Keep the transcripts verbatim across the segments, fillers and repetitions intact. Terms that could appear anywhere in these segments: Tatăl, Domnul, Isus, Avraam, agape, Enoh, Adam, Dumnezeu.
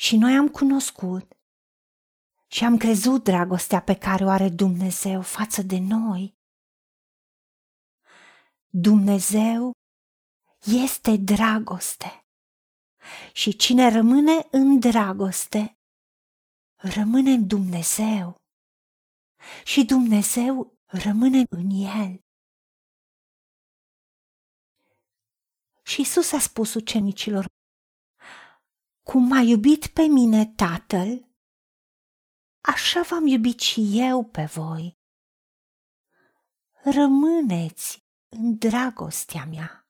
Și noi am cunoscut și am crezut dragostea pe care o are Dumnezeu față de noi. Dumnezeu este dragoste și cine rămâne în dragoste, rămâne în Dumnezeu și Dumnezeu rămâne în El. Și Isus a spus ucenicilor: cum m-a iubit pe mine Tatăl, așa v-am iubit și eu pe voi. Rămâneți în dragostea mea.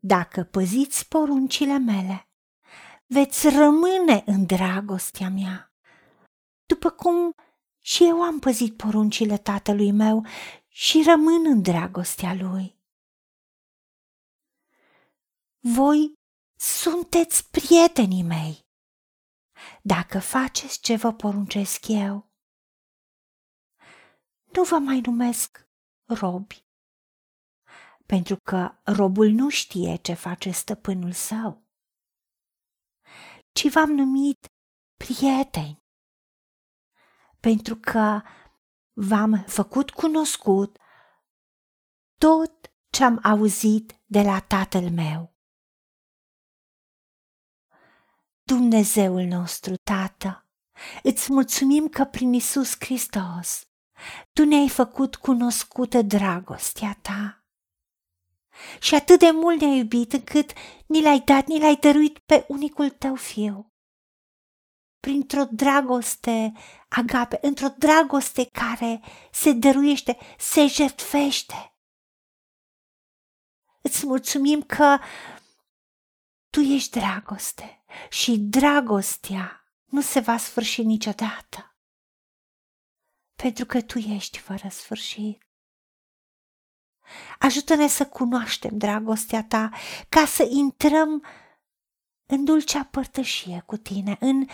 Dacă păziți poruncile mele, veți rămâne în dragostea mea, după cum și eu am păzit poruncile Tatălui meu și rămân în dragostea Lui. Voi sunteți prietenii mei, dacă faceți ce vă poruncesc eu. Nu vă mai numesc robi, pentru că robul nu știe ce face stăpânul său, ci v-am numit prieteni, pentru că v-am făcut cunoscut tot ce am auzit de la Tatăl meu. Dumnezeul nostru, Tată, îți mulțumim că prin Isus Hristos Tu ne-ai făcut cunoscută dragostea Ta și atât de mult ne-ai iubit încât ni l-ai dat, ni l-ai dăruit pe unicul Tău Fiu. Printr-o dragoste agape, într-o dragoste care se dăruiește, se jertfește. Îți mulțumim că Tu ești dragoste. Și dragostea nu se va sfârși niciodată, pentru că Tu ești fără sfârșit. Ajută-ne să cunoaștem dragostea Ta ca să intrăm în dulcea părtășie cu Tine, în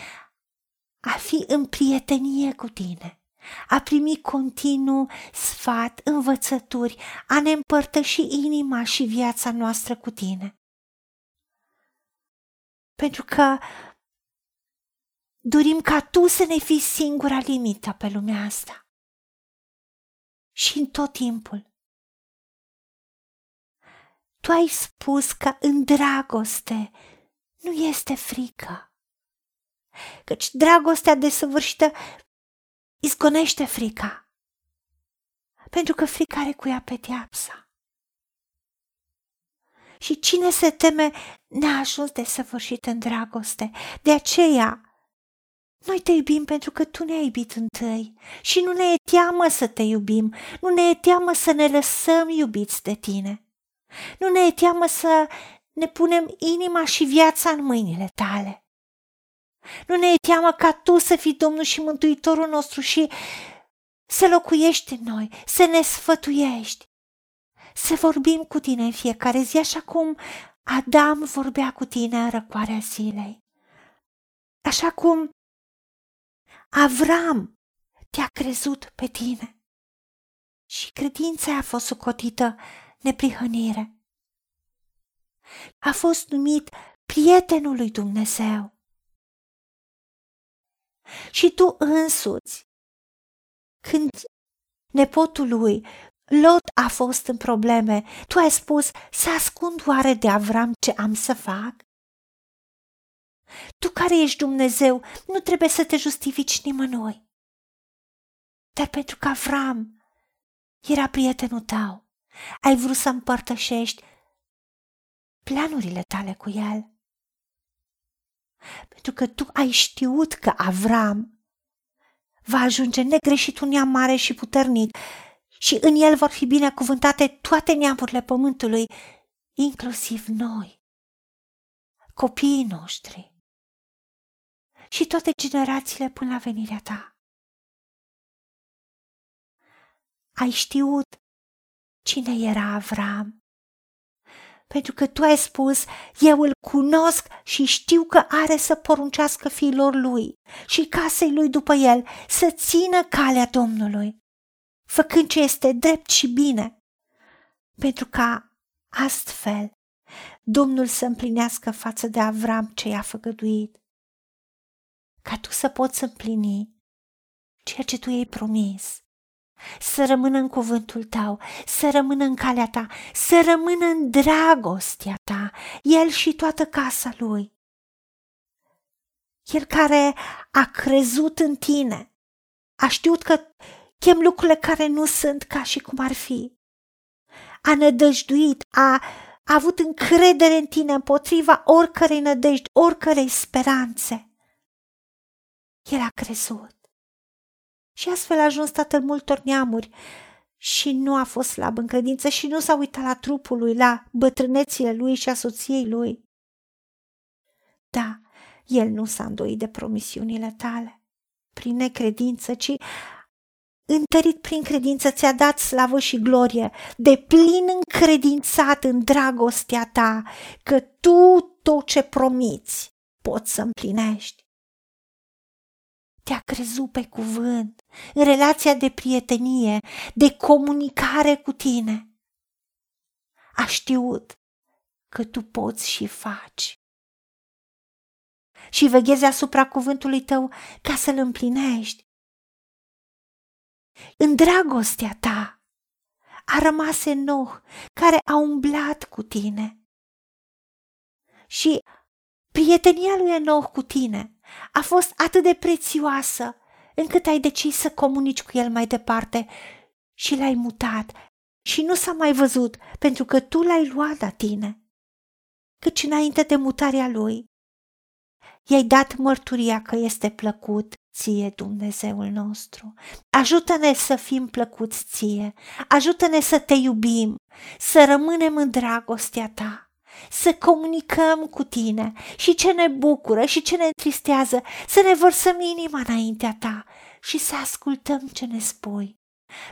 a fi în prietenie cu Tine, a primi continuu sfat, învățături, a ne împărtăși inima și viața noastră cu Tine. Pentru că dorim ca Tu să ne fii singura limită pe lumea asta și în tot timpul. Tu ai spus că în dragoste nu este frică, căci dragostea desăvârșită izgonește frica, pentru că frica are cu ea pedeapsa. Și cine se teme n-a ajuns desăvârșit în dragoste. De aceea, noi Te iubim pentru că Tu ne-ai iubit întâi și nu ne e teamă să Te iubim, nu ne e teamă să ne lăsăm iubiți de Tine. Nu ne e teamă să ne punem inima și viața în mâinile Tale. Nu ne e teamă ca Tu să fii Domnul și Mântuitorul nostru și să locuiești în noi, să ne sfătuiești. Să vorbim cu Tine în fiecare zi, așa cum Adam vorbea cu Tine în răcoarea zilei. Așa cum Avraam Te-a crezut pe Tine și credința a fost socotită neprihănire. A fost numit prietenul lui Dumnezeu. Și Tu însuți, când nepotul lui Lot a fost în probleme, Tu ai spus: să ascund oare de Avram ce am să fac? Tu care ești Dumnezeu, nu trebuie să te justifici nimănui. Dar pentru că Avram era prietenul Tău, ai vrut să împărtășești planurile Tale cu el. Pentru că Tu ai știut că Avram va ajunge negreșit un neam mare și puternic, și în el vor fi binecuvântate toate neamurile pământului, inclusiv noi, copiii noștri și toate generațiile până la venirea Ta. Ai știut cine era Avram, pentru că Tu ai spus: eu îl cunosc și știu că are să poruncească fiilor lui și casei lui după el să țină calea Domnului, făcând ce este drept și bine, pentru ca astfel Domnul să împlinească față de Avraam ce i-a făgăduit, ca tu să poți împlini ceea ce tu i-ai promis, să rămână în cuvântul tău, să rămână în calea ta, să rămână în dragostea ta, el și toată casa lui. El care a crezut în tine, a știut că chem lucrurile care nu sunt ca și cum ar fi, a nădăjduit, a a avut încredere în tine împotriva oricărei nădejdi, oricărei speranțe. El a crezut și astfel a ajuns tatăl multor neamuri și nu a fost slab în credință și nu s-a uitat la trupul lui, la bătrânețile lui și a soției lui. Da, el nu s-a îndoit de promisiunile tale prin necredință, ci întărit prin credință ți-a dat slavă și glorie, de plin încredințat în dragostea ta, că tu tot ce promiți poți să împlinești. Te-a crezut pe cuvânt, în relația de prietenie, de comunicare cu tine. A știut că tu poți și faci. Și veghezi asupra cuvântului tău ca să-l împlinești. În dragostea ta a rămas Enoh, care a umblat cu tine. Și prietenia lui Enoh cu tine a fost atât de prețioasă încât ai decis să comunici cu el mai departe și l-ai mutat și nu s-a mai văzut, pentru că tu l-ai luat la tine. Căci înainte de mutarea lui, i-ai dat mărturia că este plăcut ție, Dumnezeul nostru. Ajută-ne să fim plăcuți ție, ajută-ne să te iubim, să rămânem în dragostea ta, să comunicăm cu tine și ce ne bucură și ce ne întristează, să ne vărsăm inima înaintea ta și să ascultăm ce ne spui.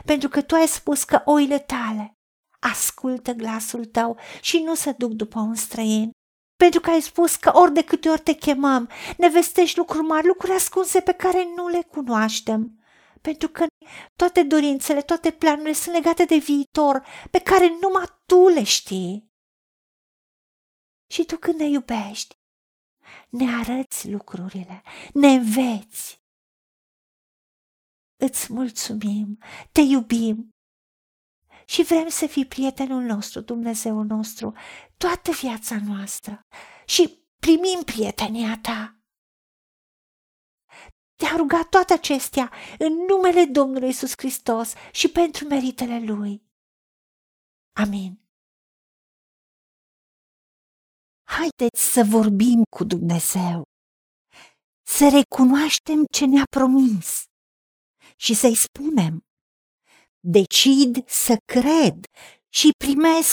Pentru că tu ai spus că oile tale ascultă glasul tău și nu se duc după un străin. Pentru că ai spus că ori de câte ori te chemăm, ne vestești lucruri mari, lucruri ascunse pe care nu le cunoaștem. Pentru că toate dorințele, toate planurile sunt legate de viitor, pe care numai tu le știi. Și tu, când ne iubești, ne arăți lucrurile, ne înveți. Îți mulțumim, te iubim. Și vrem să fii prietenul nostru, Dumnezeul nostru, toată viața noastră și primim prietenia ta. Te-a rugat toate acestea în numele Domnului Isus Hristos și pentru meritele Lui. Amin. Haideți să vorbim cu Dumnezeu, să recunoaștem ce ne-a promis și să-i spunem: decid să cred și primesc